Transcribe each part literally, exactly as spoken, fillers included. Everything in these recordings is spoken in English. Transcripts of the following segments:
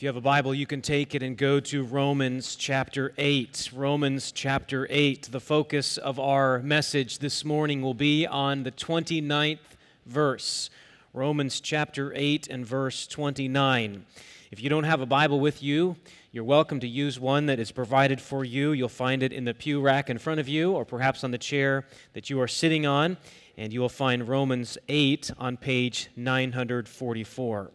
If you have a Bible, you can take it and go to Romans chapter eight. Romans chapter eight. The focus of our message this morning will be on the twenty-ninth verse. Romans chapter eight and verse twenty-nine. If you don't have a Bible with you, you're welcome to use one that is provided for you. You'll find it in the pew rack in front of you, or perhaps on the chair that you are sitting on, and you will find Romans eight on page nine forty-four.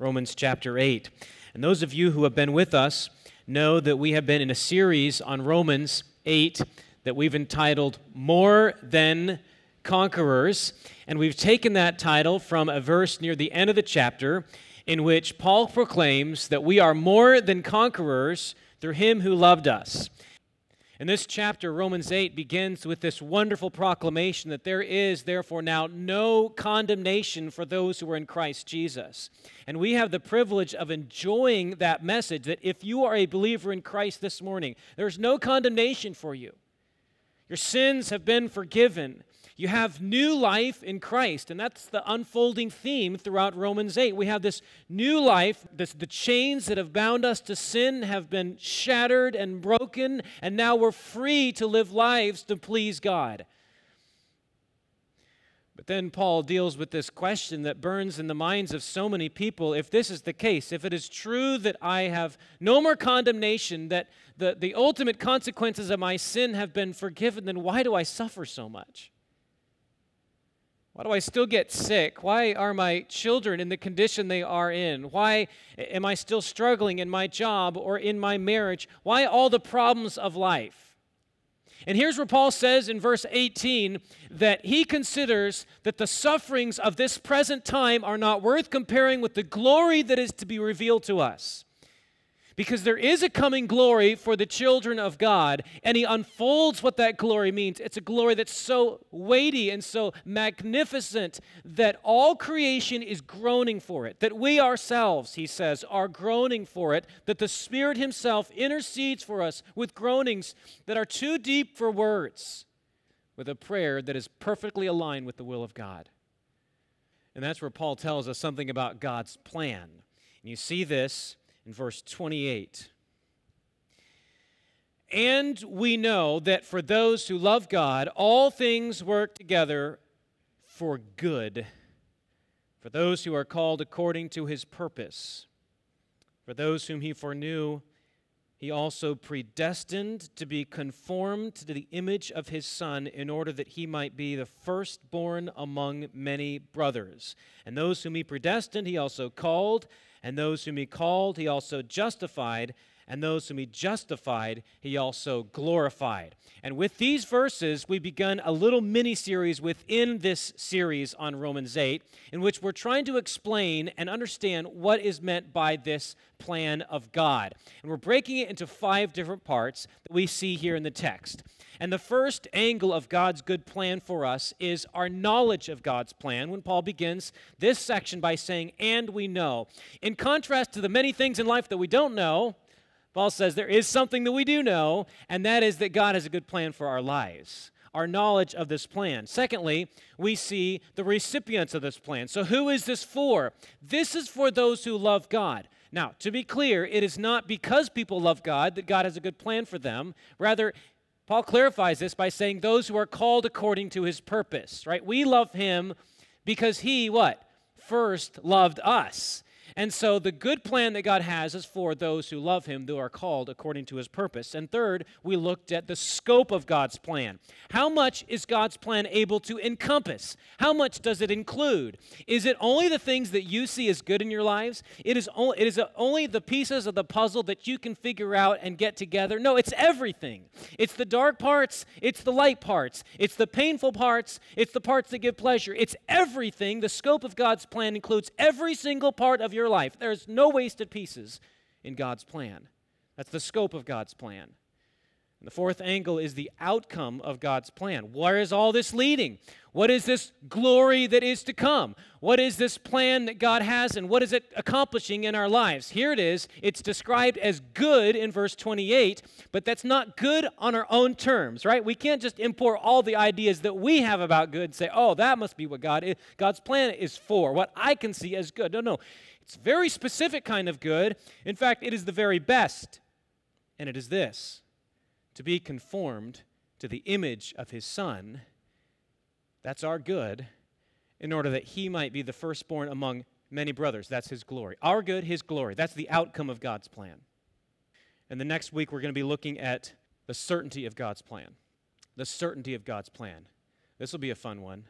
Romans chapter eight. And those of you who have been with us know that we have been in a series on Romans eight that we've entitled More Than Conquerors. And we've taken that title from a verse near the end of the chapter in which Paul proclaims that we are more than conquerors through him who loved us. And this chapter, Romans eight, begins with this wonderful proclamation that there is, therefore, now no condemnation for those who are in Christ Jesus. And we have the privilege of enjoying that message that if you are a believer in Christ this morning, there's no condemnation for you. Your sins have been forgiven. You have new life in Christ, and that's the unfolding theme throughout Romans eight. We have this new life, this, the chains that have bound us to sin have been shattered and broken, and now we're free to live lives to please God. But then Paul deals with this question that burns in the minds of so many people. If this is the case, if it is true that I have no more condemnation, that the, the ultimate consequences of my sin have been forgiven, then why do I suffer so much? Why do I still get sick? Why are my children in the condition they are in? Why am I still struggling in my job or in my marriage? Why all the problems of life? And here's where Paul says in verse eighteen that he considers that the sufferings of this present time are not worth comparing with the glory that is to be revealed to us. Because there is a coming glory for the children of God, and he unfolds what that glory means. It's a glory that's so weighty and so magnificent that all creation is groaning for it, that we ourselves, he says, are groaning for it, that the Spirit himself intercedes for us with groanings that are too deep for words, with a prayer that is perfectly aligned with the will of God. And that's where Paul tells us something about God's plan. And you see this in verse twenty-eight, and we know that for those who love God, all things work together for good, for those who are called according to his purpose. For those whom he foreknew, he also predestined to be conformed to the image of his Son in order that he might be the firstborn among many brothers. And those whom he predestined, he also called. And those whom he called, he also justified. And those whom he justified, he also glorified. And with these verses, we've begun a little mini-series within this series on Romans eight, in which we're trying to explain and understand what is meant by this plan of God. And we're breaking it into five different parts that we see here in the text. And the first angle of God's good plan for us is our knowledge of God's plan, when Paul begins this section by saying, and we know. In contrast to the many things in life that we don't know, Paul says there is something that we do know, and that is that God has a good plan for our lives, our knowledge of this plan. Secondly, we see the recipients of this plan. So who is this for? This is for those who love God. Now, to be clear, it is not because people love God that God has a good plan for them. Rather, Paul clarifies this by saying those who are called according to his purpose, right? We love him because he, what? First loved us. And so the good plan that God has is for those who love him, who are called according to his purpose. And third, we looked at the scope of God's plan. How much is God's plan able to encompass? How much does it include? Is it only the things that you see as good in your lives? It is only, it is only the pieces of the puzzle that you can figure out and get together? No, it's everything. It's the dark parts. It's the light parts. It's the painful parts. It's the parts that give pleasure. It's everything. The scope of God's plan includes every single part of your life. There's no wasted pieces in God's plan. That's the scope of God's plan. And the fourth angle is the outcome of God's plan. Where is all this leading? What is this glory that is to come? What is this plan that God has, and what is it accomplishing in our lives? Here it is. It's described as good in verse twenty-eight, but that's not good on our own terms, right? We can't just import all the ideas that we have about good and say, oh, that must be what God is. God's plan is for, what I can see as good. No, no. It's very specific kind of good. In fact, it is the very best, and it is this: to be conformed to the image of his Son. That's our good, in order that he might be the firstborn among many brothers. That's his glory. Our good, his glory. That's the outcome of God's plan. And the next week, we're going to be looking at the certainty of God's plan. The certainty of God's plan. This will be a fun one.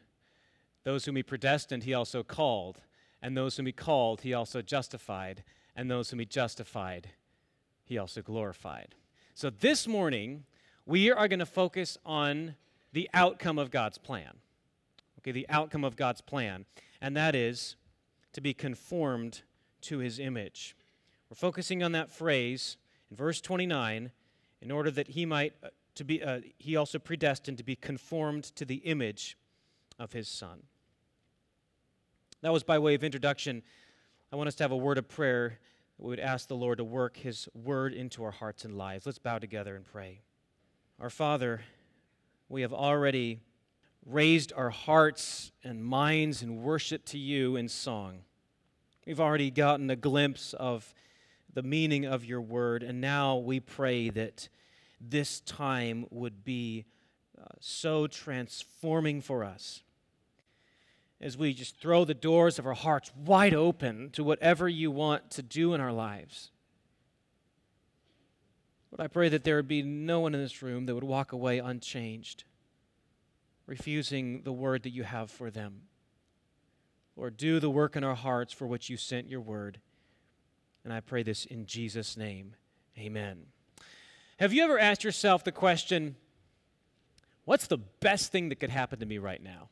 Those whom he predestined, he also called. And those whom he called, he also justified. And those whom he justified, he also glorified. So this morning, we are going to focus on the outcome of God's plan. Okay, the outcome of God's plan, and that is to be conformed to his image. We're focusing on that phrase in verse twenty-nine, in order that he might uh, to be uh, he also predestined to be conformed to the image of his Son. That was by way of introduction. I want us to have a word of prayer. We would ask the Lord to work his word into our hearts and lives. Let's bow together and pray. Our Father, we have already raised our hearts and minds in worship to you in song. We've already gotten a glimpse of the meaning of your word, and now we pray that this time would be uh, so transforming for us, as we just throw the doors of our hearts wide open to whatever you want to do in our lives. But I pray that there would be no one in this room that would walk away unchanged, refusing the word that you have for them. Lord, do the work in our hearts for which you sent your word. And I pray this in Jesus' name. Amen. Have you ever asked yourself the question, what's the best thing that could happen to me right now?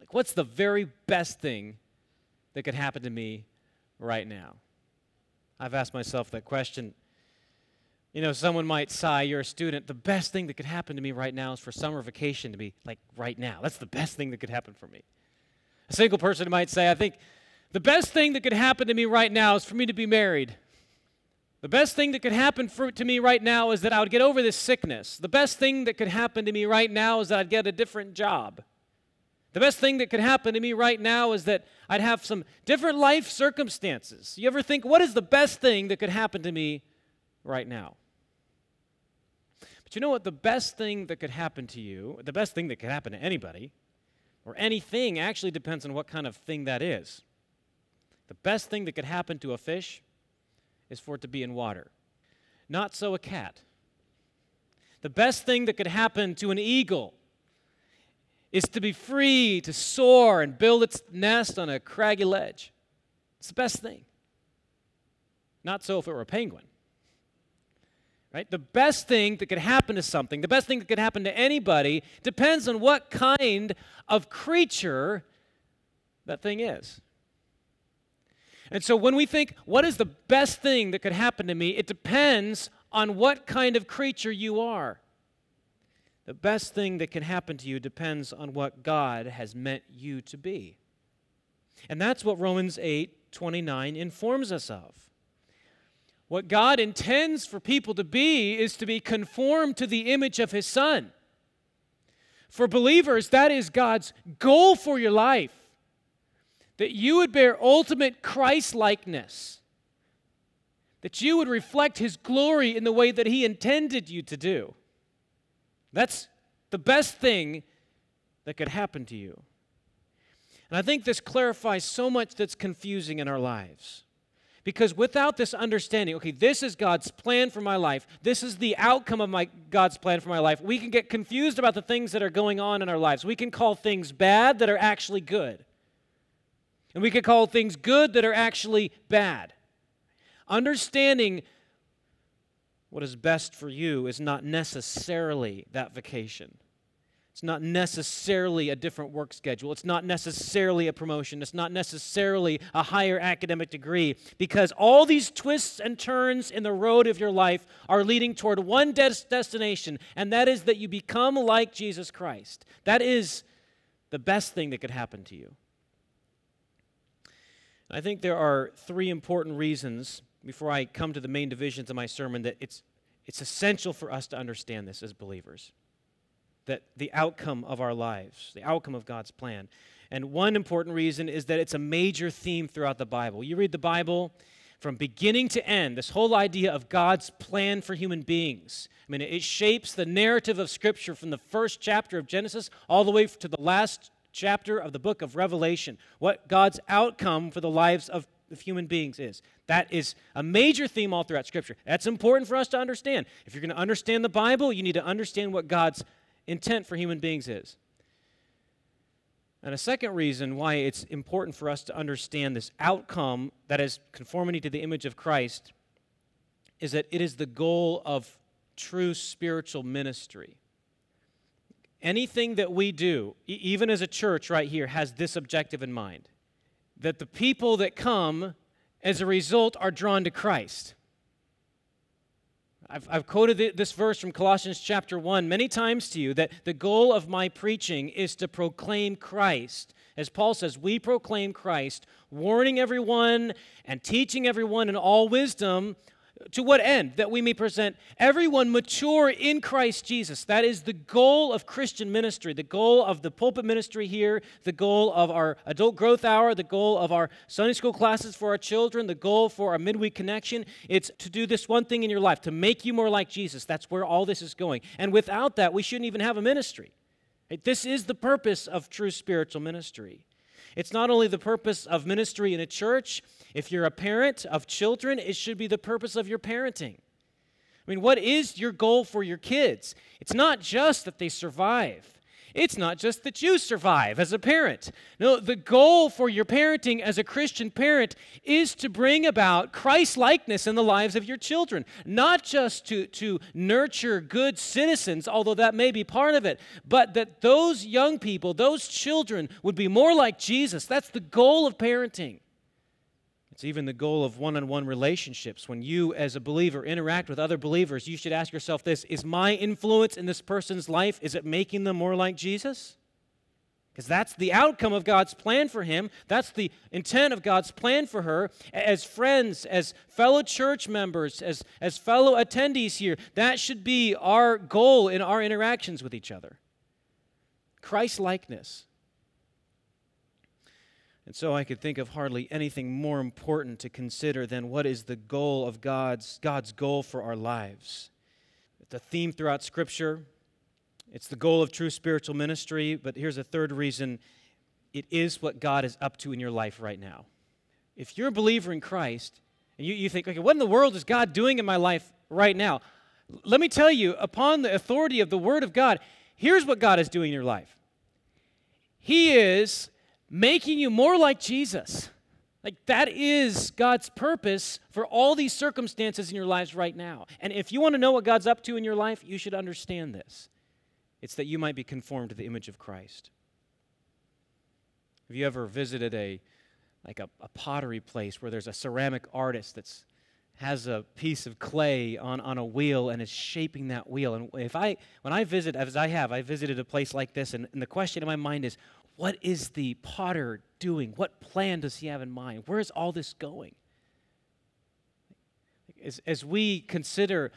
Like, what's the very best thing that could happen to me right now? I've asked myself that question. You know, someone might sigh, you're a student, the best thing that could happen to me right now is for summer vacation to be, like, right now. That's the best thing that could happen for me. A single person might say, I think the best thing that could happen to me right now is for me to be married. The best thing that could happen for, to me right now is that I would get over this sickness. The best thing that could happen to me right now is that I'd get a different job. The best thing that could happen to me right now is that I'd have some different life circumstances. You ever think, what is the best thing that could happen to me right now? But you know what? The best thing that could happen to you, the best thing that could happen to anybody, or anything, actually depends on what kind of thing that is. The best thing that could happen to a fish is for it to be in water. Not so a cat. The best thing that could happen to an eagle is to be free to soar and build its nest on a craggy ledge. It's the best thing. Not so if it were a penguin. Right? The best thing that could happen to something, the best thing that could happen to anybody, depends on what kind of creature that thing is. And so when we think, what is the best thing that could happen to me, it depends on what kind of creature you are. The best thing that can happen to you depends on what God has meant you to be. And that's what Romans eight twenty-nine informs us of. What God intends for people to be is to be conformed to the image of his Son. For believers, that is God's goal for your life, that you would bear ultimate Christ-likeness, that you would reflect his glory in the way that he intended you to do. That's the best thing that could happen to you. And I think this clarifies so much that's confusing in our lives. Because without this understanding, okay, this is God's plan for my life, this is the outcome of my God's plan for my life, we can get confused about the things that are going on in our lives. We can call things bad that are actually good. And we can call things good that are actually bad. Understanding what is best for you is not necessarily that vacation. It's not necessarily a different work schedule. It's not necessarily a promotion. It's not necessarily a higher academic degree, because all these twists and turns in the road of your life are leading toward one des- destination, and that is that you become like Jesus Christ. That is the best thing that could happen to you. I think there are three important reasons, before I come to the main divisions of my sermon, that it's it's essential for us to understand this as believers, that the outcome of our lives, the outcome of God's plan. And one important reason is that it's a major theme throughout the Bible. You read the Bible from beginning to end, this whole idea of God's plan for human beings. I mean, it shapes the narrative of Scripture from the first chapter of Genesis all the way to the last chapter of the book of Revelation, what God's outcome for the lives of of human beings is. That is a major theme all throughout Scripture. That's important for us to understand. If you're going to understand the Bible, you need to understand what God's intent for human beings is. And a second reason why it's important for us to understand this outcome, that is conformity to the image of Christ, is that it is the goal of true spiritual ministry. Anything that we do, e- even as a church right here, has this objective in mind, that the people that come as a result are drawn to Christ. I've, I've quoted this verse from Colossians chapter one many times to you, that the goal of my preaching is to proclaim Christ. As Paul says, we proclaim Christ, warning everyone and teaching everyone in all wisdom. To what end? That we may present everyone mature in Christ Jesus. That is the goal of Christian ministry, the goal of the pulpit ministry here, the goal of our adult growth hour, the goal of our Sunday school classes for our children, the goal for our midweek connection. It's to do this one thing in your life, to make you more like Jesus. That's where all this is going. And without that, we shouldn't even have a ministry. This is the purpose of true spiritual ministry. It's not only the purpose of ministry in a church. If you're a parent of children, it should be the purpose of your parenting. I mean, what is your goal for your kids? It's not just that they survive. It's not just that you survive as a parent. No, the goal for your parenting as a Christian parent is to bring about Christ-likeness in the lives of your children, not just to, to nurture good citizens, although that may be part of it, but that those young people, those children, would be more like Jesus. That's the goal of parenting. It's even the goal of one-on-one relationships. When you, as a believer, interact with other believers, you should ask yourself this: is my influence in this person's life, is it making them more like Jesus? Because that's the outcome of God's plan for him. That's the intent of God's plan for her. As friends, as fellow church members, as, as fellow attendees here, that should be our goal in our interactions with each other. Christ-likeness. And so I could think of hardly anything more important to consider than what is the goal of God's, God's goal for our lives. It's a theme throughout Scripture. It's the goal of true spiritual ministry. But here's a third reason. It is what God is up to in your life right now. If you're a believer in Christ, and you, you think, okay, what in the world is God doing in my life right now? Let me tell you, upon the authority of the Word of God, here's what God is doing in your life. He is making you more like Jesus. Like, that is God's purpose for all these circumstances in your lives right now. And if you want to know what God's up to in your life, you should understand this. It's that you might be conformed to the image of Christ. Have you ever visited a like a, a pottery place where there's a ceramic artist that's has a piece of clay on, on a wheel and is shaping that wheel? And if I when I visit, as I have, I visited a place like this, and, and the question in my mind is, what is the potter doing? What plan does he have in mind? Where is all this going? As, as we consider,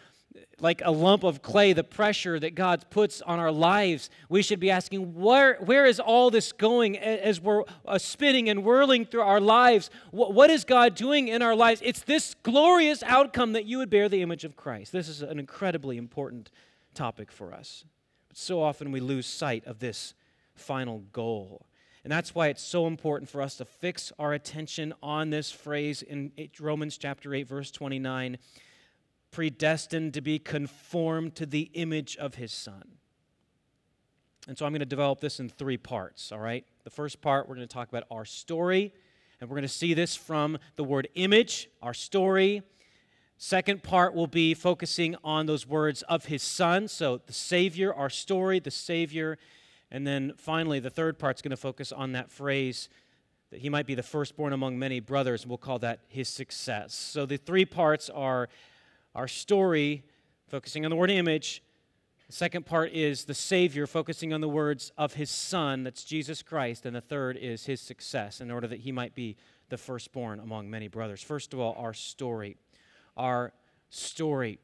like a lump of clay, the pressure that God puts on our lives, we should be asking, where, where is all this going as we're uh, spinning and whirling through our lives? What, what is God doing in our lives? It's this glorious outcome that you would bear the image of Christ. This is an incredibly important topic for us. But so often we lose sight of this final goal. And that's why it's so important for us to fix our attention on this phrase in Romans chapter eight, verse twenty-nine, predestined to be conformed to the image of his Son. And so I'm going to develop this in three parts, all right? The first part, we're going to talk about our story, and we're going to see this from the word image, our story. Second part will be focusing on those words of his Son, so the Savior, our story, the Savior. And then finally, the third part's going to focus on that phrase that he might be the firstborn among many brothers. We'll call that his success. So the three parts are our story, focusing on the word image. The second part is the Savior, focusing on the words of his Son, that's Jesus Christ. And the third is his success, in order that he might be the firstborn among many brothers. First of all, our story. Our story.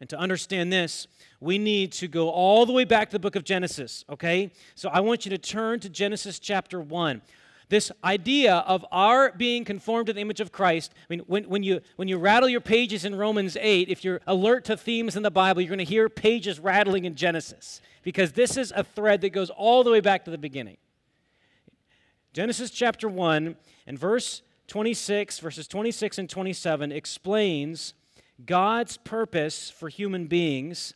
And to understand this, we need to go all the way back to the book of Genesis, okay? So I want you to turn to Genesis chapter one. This idea of our being conformed to the image of Christ, I mean, when, when, you, when you rattle your pages in Romans eight, if you're alert to themes in the Bible, you're going to hear pages rattling in Genesis, because this is a thread that goes all the way back to the beginning. Genesis chapter one and verse twenty-six, verses twenty-six and twenty-seven explains God's purpose for human beings.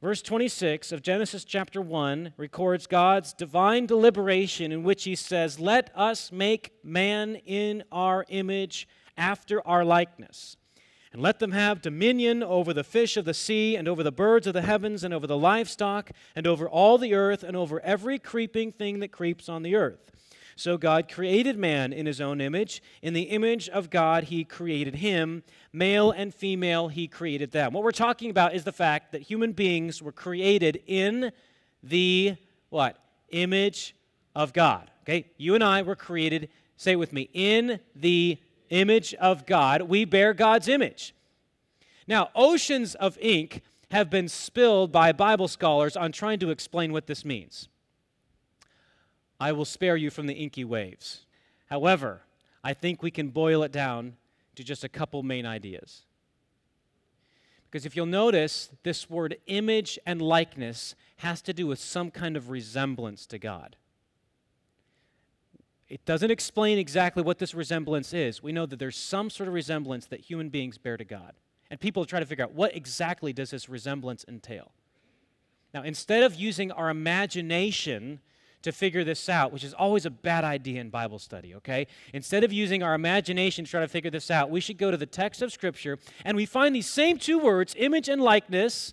Verse twenty-six of Genesis chapter one records God's divine deliberation, in which he says, "Let us make man in our image, after our likeness. And let them have dominion over the fish of the sea, and over the birds of the heavens, and over the livestock, and over all the earth, and over every creeping thing that creeps on the earth." So God created man in his own image. In the image of God, he created him. Male and female, he created them. What we're talking about is the fact that human beings were created in the, what? Image of God. Okay? You and I were created, say it with me, in the image of God. We bear God's image. Now, oceans of ink have been spilled by Bible scholars on trying to explain what this means. I will spare you from the inky waves. However, I think we can boil it down to just a couple main ideas. Because if you'll notice, this word image and likeness has to do with some kind of resemblance to God. It doesn't explain exactly what this resemblance is. We know that there's some sort of resemblance that human beings bear to God. And people try to figure out, what exactly does this resemblance entail? Now, instead of using our imagination to figure this out, which is always a bad idea in Bible study, okay? Instead of using our imagination to try to figure this out, we should go to the text of Scripture, and we find these same two words, image and likeness,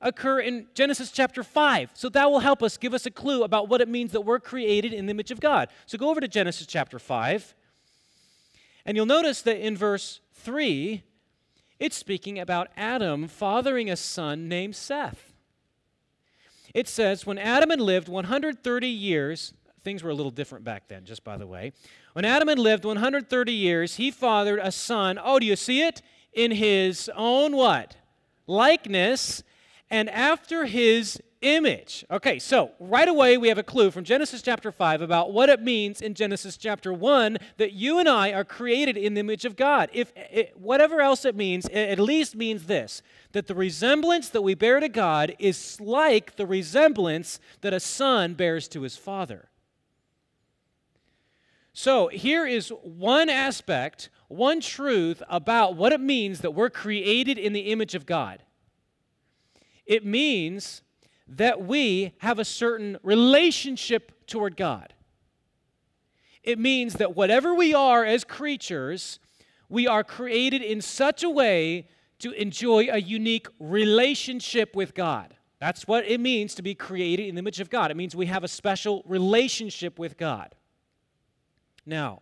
occur in Genesis chapter five. So that will help us, give us a clue about what it means that we're created in the image of God. So go over to Genesis chapter five, and you'll notice that in verse three, it's speaking about Adam fathering a son named Seth. It says, when Adam had lived one hundred thirty years, things were a little different back then, just by the way. When Adam had lived one hundred thirty years, he fathered a son, oh, do you see it? In his own what? Likeness, and after his image. Okay, so right away we have a clue from Genesis chapter five about what it means in Genesis chapter one that you and I are created in the image of God. If it, whatever else it means, it at least means this, that the resemblance that we bear to God is like the resemblance that a son bears to his father. So here is one aspect, one truth about what it means that we're created in the image of God. It means that we have a certain relationship toward God. It means that whatever we are as creatures, we are created in such a way to enjoy a unique relationship with God. That's what it means to be created in the image of God. It means we have a special relationship with God. Now,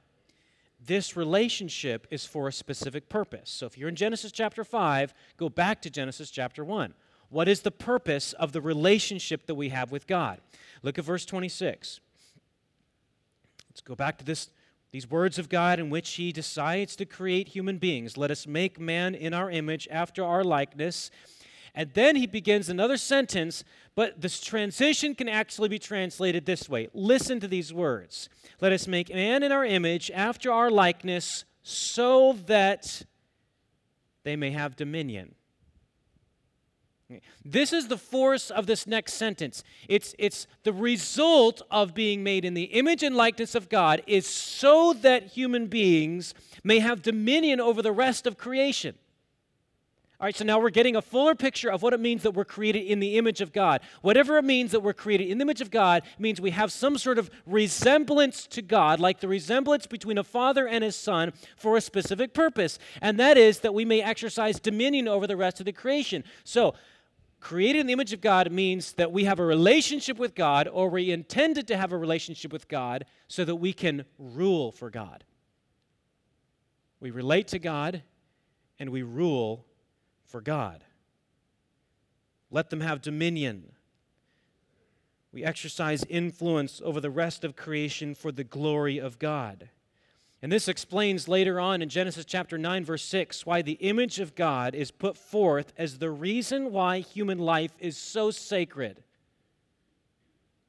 this relationship is for a specific purpose. So if you're in Genesis chapter five, go back to Genesis chapter one. What is the purpose of the relationship that we have with God? Look at verse twenty-six. Let's go back to this, these words of God in which he decides to create human beings. Let us make man in our image, after our likeness. And then he begins another sentence, but this transition can actually be translated this way. Listen to these words. Let us make man in our image, after our likeness, so that they may have dominion. This is the force of this next sentence. It's, it's the result of being made in the image and likeness of God is so that human beings may have dominion over the rest of creation. All right, so now we're getting a fuller picture of what it means that we're created in the image of God. Whatever it means that we're created in the image of God means we have some sort of resemblance to God, like the resemblance between a father and his son for a specific purpose, and that is that we may exercise dominion over the rest of the creation. So, Created in the image of God means that we have a relationship with God, or we intended to have a relationship with God, so that we can rule for God. We relate to God, and we rule for God. Let them have dominion. We exercise influence over the rest of creation for the glory of God. And this explains later on in Genesis chapter nine, verse six, why the image of God is put forth as the reason why human life is so sacred.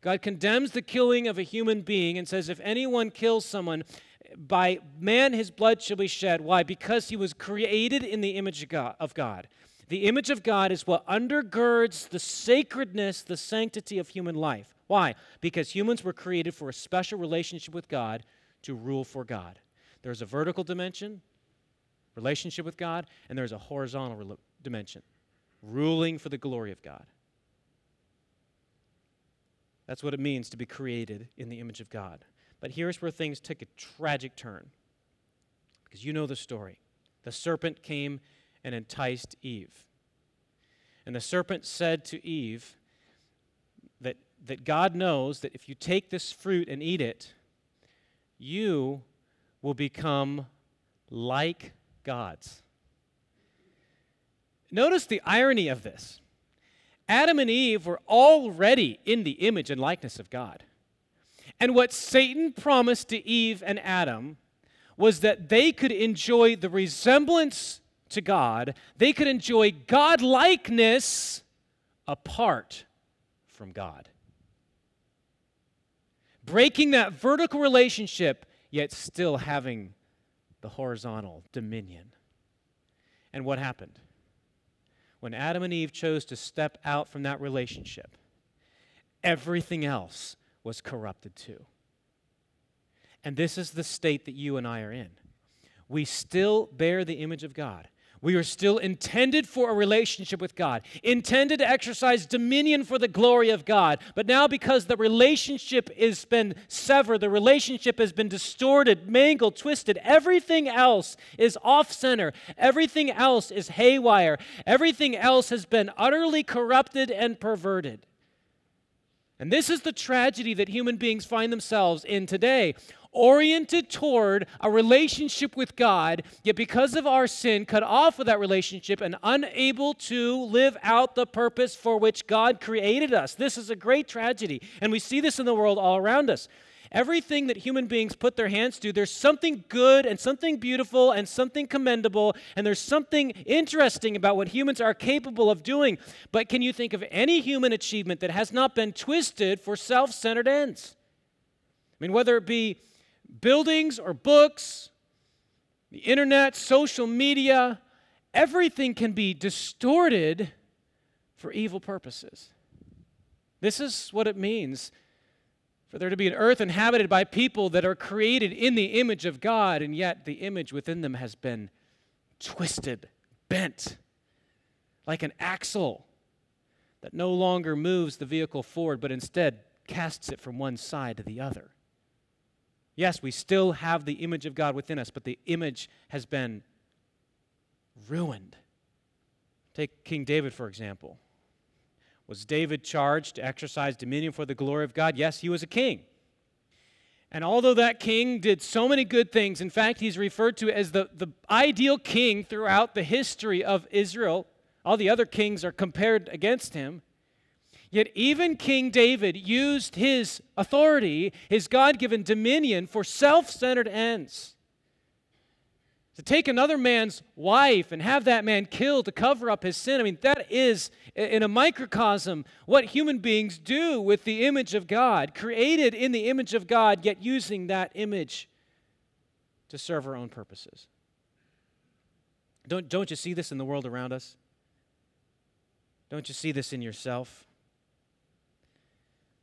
God condemns the killing of a human being and says, if anyone kills someone, by man his blood shall be shed. Why? Because he was created in the image of God. The image of God is what undergirds the sacredness, the sanctity of human life. Why? Because humans were created for a special relationship with God, to rule for God. There's a vertical dimension, relationship with God, and there's a horizontal re- dimension, ruling for the glory of God. That's what it means to be created in the image of God. But here's where things take a tragic turn, because you know the story. The serpent came and enticed Eve. And the serpent said to Eve that, that God knows that if you take this fruit and eat it, you will become like gods. Notice the irony of this. Adam and Eve were already in the image and likeness of God. And what Satan promised to Eve and Adam was that they could enjoy the resemblance to God, they could enjoy God-likeness apart from God. Breaking that vertical relationship, yet still having the horizontal dominion. And what happened? When Adam and Eve chose to step out from that relationship, everything else was corrupted too. And this is the state that you and I are in. We still bear the image of God. We are still intended for a relationship with God, intended to exercise dominion for the glory of God. But now because the relationship has been severed, the relationship has been distorted, mangled, twisted, everything else is off-center. Everything else is haywire. Everything else has been utterly corrupted and perverted. And this is the tragedy that human beings find themselves in today, oriented toward a relationship with God, yet because of our sin, cut off with that relationship and unable to live out the purpose for which God created us. This is a great tragedy, and we see this in the world all around us. Everything that human beings put their hands to, there's something good and something beautiful and something commendable, and there's something interesting about what humans are capable of doing. But can you think of any human achievement that has not been twisted for self-centered ends? I mean, whether it be buildings or books, the internet, social media, everything can be distorted for evil purposes. This is what it means for there to be an earth inhabited by people that are created in the image of God, and yet the image within them has been twisted, bent, like an axle that no longer moves the vehicle forward, but instead casts it from one side to the other. Yes, we still have the image of God within us, but the image has been ruined. Take King David, for example. Was David charged to exercise dominion for the glory of God? Yes, he was a king. And although that king did so many good things, in fact, he's referred to as the, the ideal king throughout the history of Israel. All the other kings are compared against him. Yet even King David used his authority, his God-given dominion, for self-centered ends. To take another man's wife and have that man killed to cover up his sin, I mean, that is, in a microcosm, what human beings do with the image of God, created in the image of God, yet using that image to serve our own purposes. Don't, don't you see this in the world around us? Don't you see this in yourself?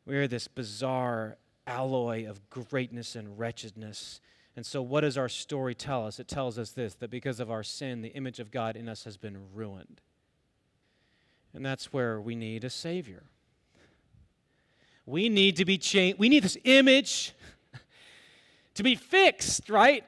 We are this bizarre alloy of greatness and wretchedness. And so what does our story tell us? It tells us this, that because of our sin, the image of God in us has been ruined. And that's where we need a Savior. We need to be changed. We need this image to be fixed, right?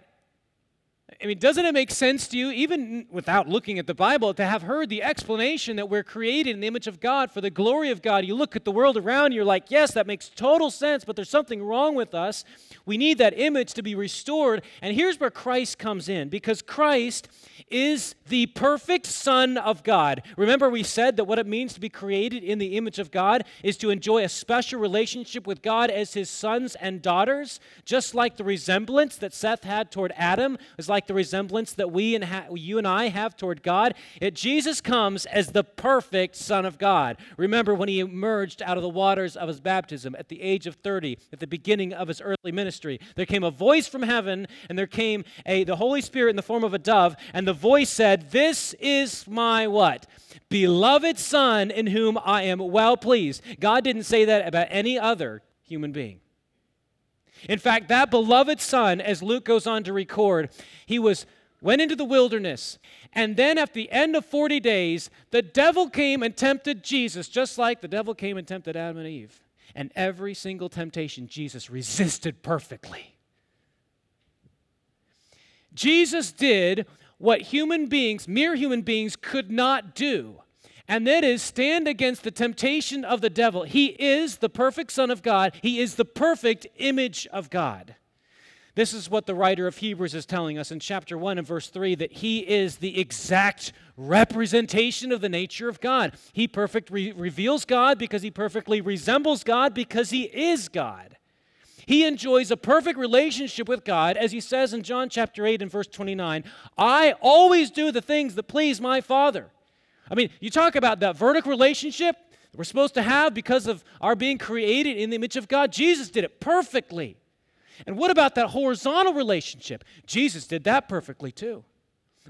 I mean, doesn't it make sense to you, even without looking at the Bible, to have heard the explanation that we're created in the image of God for the glory of God? You look at the world around you, you're like, yes, that makes total sense, but there's something wrong with us. We need that image to be restored. And here's where Christ comes in, because Christ is the perfect Son of God. Remember, we said that what it means to be created in the image of God is to enjoy a special relationship with God as his sons and daughters, just like the resemblance that Seth had toward Adam is like the resemblance that we and ha- you and I have toward God. Yet Jesus comes as the perfect Son of God. Remember when he emerged out of the waters of his baptism at the age of thirty, at the beginning of his earthly ministry, there came a voice from heaven, and there came a the Holy Spirit in the form of a dove, and the voice said, "This is my what? Beloved Son, in whom I am well pleased." God didn't say that about any other human being. In fact, that beloved Son, as Luke goes on to record, he was went into the wilderness, and then at the end of forty days, the devil came and tempted Jesus, just like the devil came and tempted Adam and Eve. And every single temptation, Jesus resisted perfectly. Jesus did what human beings, mere human beings, could not do. And that is stand against the temptation of the devil. He is the perfect Son of God. He is the perfect image of God. This is what the writer of Hebrews is telling us in chapter one and verse three, that he is the exact representation of the nature of God. He perfectly reveals God because he perfectly resembles God because he is God. He enjoys a perfect relationship with God, as he says in John chapter eight and verse twenty-nine, "I always do the things that please my Father." I mean, you talk about that vertical relationship that we're supposed to have because of our being created in the image of God. Jesus did it perfectly. And what about that horizontal relationship? Jesus did that perfectly too.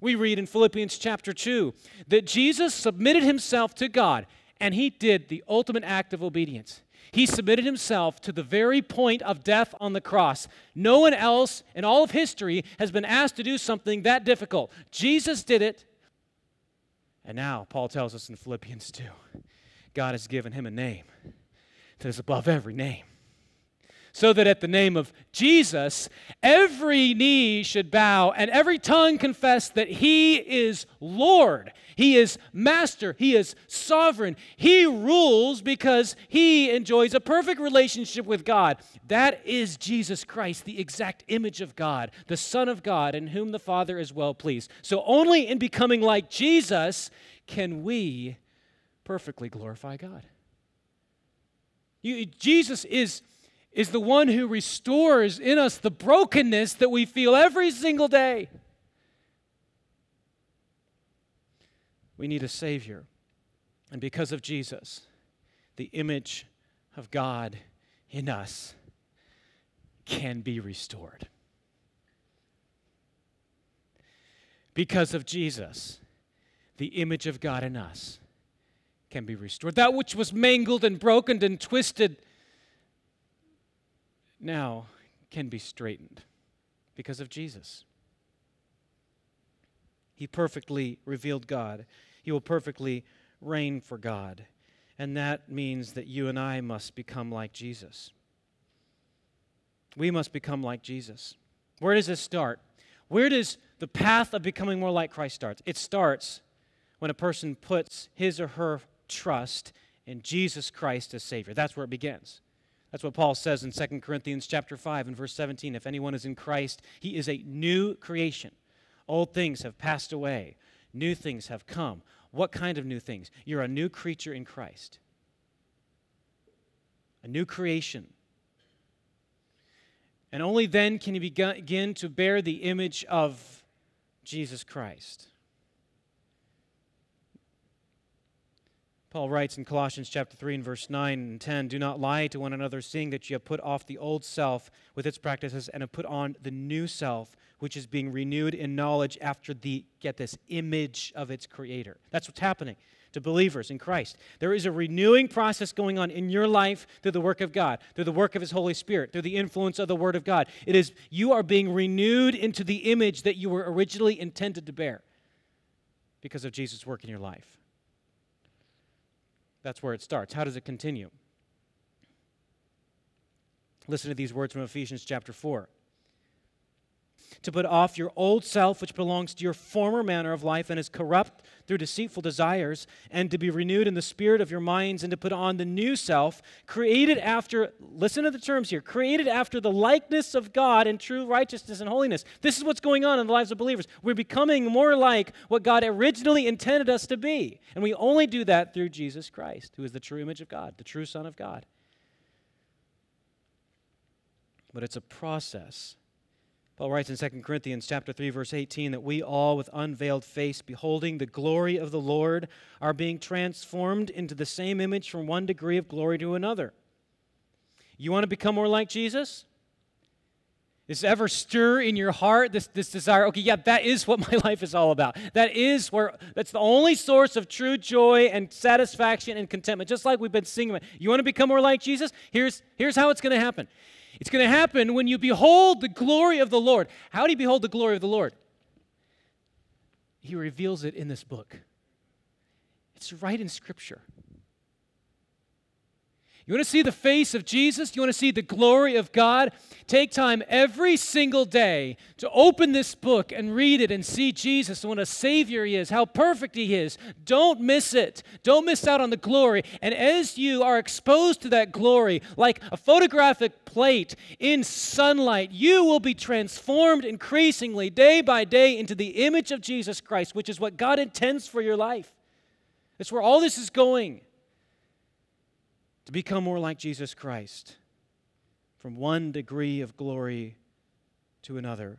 We read in Philippians chapter two that Jesus submitted himself to God, and he did the ultimate act of obedience. He submitted himself to the very point of death on the cross. No one else in all of history has been asked to do something that difficult. Jesus did it. And now, Paul tells us in Philippians two, God has given him a name that is above every name, so that at the name of Jesus, every knee should bow and every tongue confess that he is Lord. He is master. He is sovereign. He rules because he enjoys a perfect relationship with God. That is Jesus Christ, the exact image of God, the Son of God, in whom the Father is well pleased. So only in becoming like Jesus can we perfectly glorify God. You, Jesus is is the one who restores in us the brokenness that we feel every single day. We need a Savior. And because of Jesus, the image of God in us can be restored. Because of Jesus, the image of God in us can be restored. That which was mangled and broken and twisted now can be straightened because of Jesus. He perfectly revealed God. He will perfectly reign for God. And that means that you and I must become like Jesus. We must become like Jesus. Where does this start? Where does the path of becoming more like Christ start? It starts when a person puts his or her trust in Jesus Christ as Savior. That's where it begins. That's what Paul says in Second Corinthians chapter five and verse seventeen. If anyone is in Christ, he is a new creation. Old things have passed away. New things have come. What kind of new things? You're a new creature in Christ. A new creation. And only then can you begin to bear the image of Jesus Christ. Paul writes in Colossians chapter three and verse nine and ten, "Do not lie to one another, seeing that you have put off the old self with its practices and have put on the new self, which is being renewed in knowledge after the, get this, image of its creator." That's what's happening to believers in Christ. There is a renewing process going on in your life through the work of God, through the work of His Holy Spirit, through the influence of the Word of God. It is you are being renewed into the image that you were originally intended to bear because of Jesus' work in your life. That's where it starts. How does it continue? Listen to these words from Ephesians chapter four. to put off your old self, which belongs to your former manner of life and is corrupt through deceitful desires, and to be renewed in the spirit of your minds, and to put on the new self, created after, listen to the terms here, created after the likeness of God in true righteousness and holiness. This is what's going on in the lives of believers. We're becoming more like what God originally intended us to be, and we only do that through Jesus Christ, who is the true image of God, the true Son of God. But it's a process. Paul writes in Second Corinthians chapter three, verse eighteen, that we all with unveiled face, beholding the glory of the Lord, are being transformed into the same image from one degree of glory to another. You want to become more like Jesus? Does ever stir in your heart this, this desire? Okay, yeah, that is what my life is all about. That is where, that's the only source of true joy and satisfaction and contentment, just like we've been singing about. You want to become more like Jesus? Here's, here's how it's going to happen. It's going to happen when you behold the glory of the Lord. How do you behold the glory of the Lord? He reveals it in this book. It's right in Scripture. You want to see the face of Jesus? You want to see the glory of God? Take time every single day to open this book and read it and see Jesus and what a Savior He is, how perfect He is. Don't miss it. Don't miss out on the glory. And as you are exposed to that glory, like a photographic plate in sunlight, you will be transformed increasingly day by day into the image of Jesus Christ, which is what God intends for your life. That's where all this is going. To become more like Jesus Christ, from one degree of glory to another.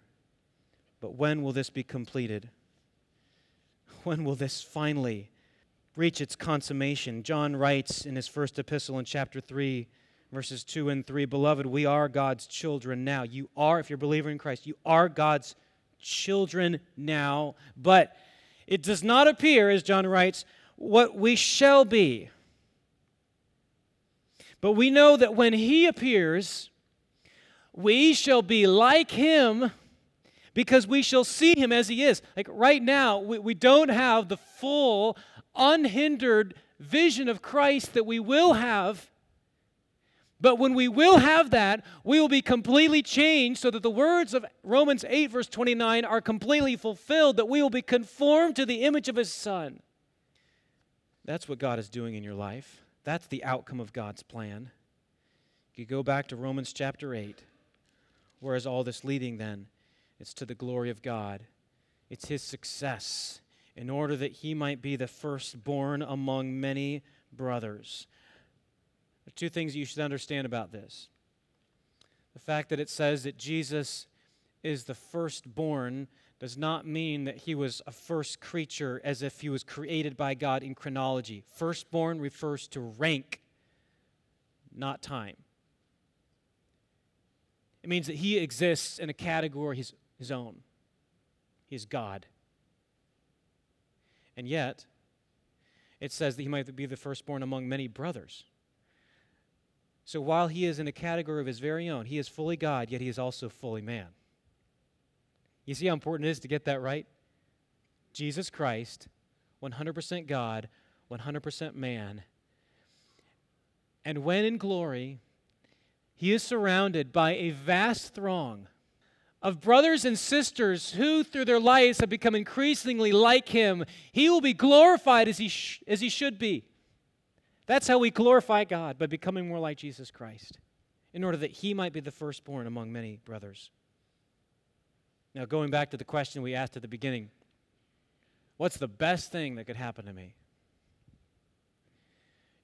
But when will this be completed? When will this finally reach its consummation? John writes in his first epistle in chapter three, verses two and three, Beloved, we are God's children now. You are, if you're a believer in Christ, you are God's children now. But it does not appear, as John writes, what we shall be. But we know that when He appears, we shall be like Him because we shall see Him as He is. Like right now, we, we don't have the full, unhindered vision of Christ that we will have. But when we will have that, we will be completely changed so that the words of Romans eight, verse twenty-nine are completely fulfilled, that we will be conformed to the image of His Son. That's what God is doing in your life. That's the outcome of God's plan. You go back to Romans chapter eight. Where is all this leading then? It's to the glory of God. It's His success in order that He might be the firstborn among many brothers. There are two things you should understand about this. The fact that it says that Jesus is the firstborn does not mean that He was a first creature as if He was created by God in chronology. Firstborn refers to rank, not time. It means that He exists in a category His, his own. He is God. And yet, it says that He might be the firstborn among many brothers. So while He is in a category of His very own, He is fully God, yet He is also fully man. You see how important it is to get that right? Jesus Christ, one hundred percent God, one hundred percent man. And when in glory, He is surrounded by a vast throng of brothers and sisters who, through their lives, have become increasingly like Him. He will be glorified as he sh- as he should be. That's how we glorify God, by becoming more like Jesus Christ, in order that He might be the firstborn among many brothers. Now, going back to the question we asked at the beginning, what's the best thing that could happen to me?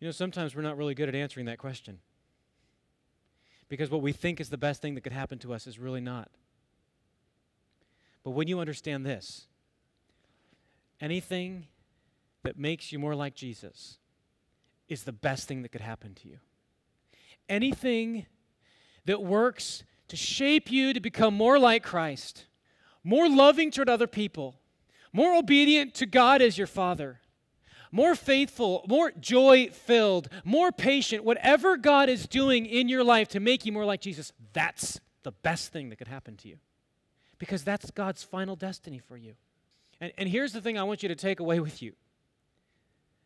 You know, sometimes we're not really good at answering that question, because what we think is the best thing that could happen to us is really not. But when you understand this, anything that makes you more like Jesus is the best thing that could happen to you. Anything that works to shape you to become more like Christ, more loving toward other people, more obedient to God as your Father, more faithful, more joy-filled, more patient, whatever God is doing in your life to make you more like Jesus, that's the best thing that could happen to you, because that's God's final destiny for you. And, and here's the thing I want you to take away with you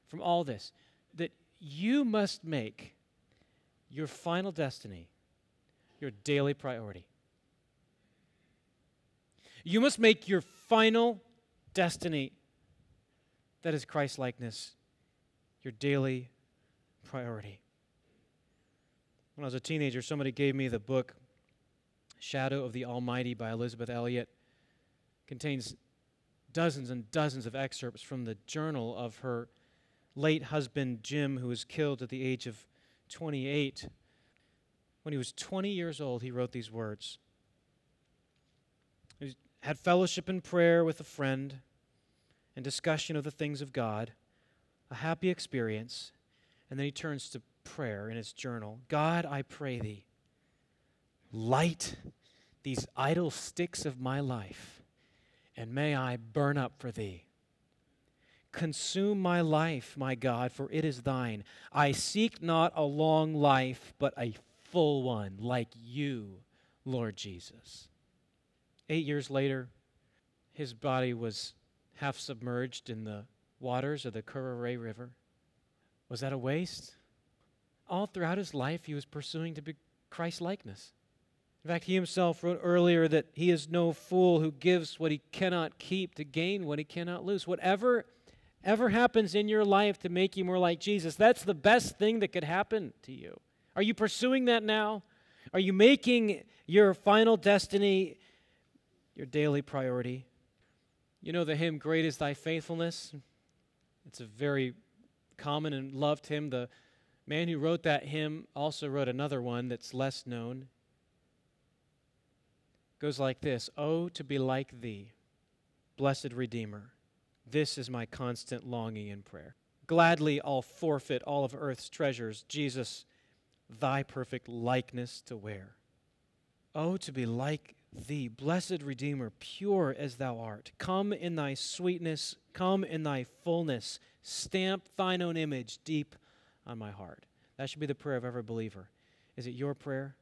from all this, that you must make your final destiny your daily priority. You must make your final destiny, that is Christ-likeness, your daily priority. When I was a teenager, somebody gave me the book Shadow of the Almighty by Elizabeth Elliot. It contains dozens and dozens of excerpts from the journal of her late husband, Jim, who was killed at the age of twenty-eight. When he was twenty years old, he wrote these words. He had fellowship and prayer with a friend and discussion of the things of God, a happy experience, and then he turns to prayer in his journal. God, I pray thee, light these idle sticks of my life, and may I burn up for thee. Consume my life, my God, for it is thine. I seek not a long life, but a full one, like you, Lord Jesus. Eight years later, his body was half submerged in the waters of the Curare River. Was that a waste? All throughout his life, he was pursuing to be Christ-likeness. In fact, he himself wrote earlier that he is no fool who gives what he cannot keep to gain what he cannot lose. Whatever ever happens in your life to make you more like Jesus, that's the best thing that could happen to you. Are you pursuing that now? Are you making your final destiny your daily priority? You know the hymn, Great is Thy Faithfulness? It's a very common and loved hymn. The man who wrote that hymn also wrote another one that's less known. It goes like this, Oh, to be like Thee, blessed Redeemer, this is my constant longing and prayer. Gladly I'll forfeit all of earth's treasures, Jesus, Thy perfect likeness to wear. Oh, to be like Thee, blessed Redeemer, pure as Thou art, come in Thy sweetness, come in Thy fullness, stamp Thine own image deep on my heart. That should be the prayer of every believer. Is it your prayer?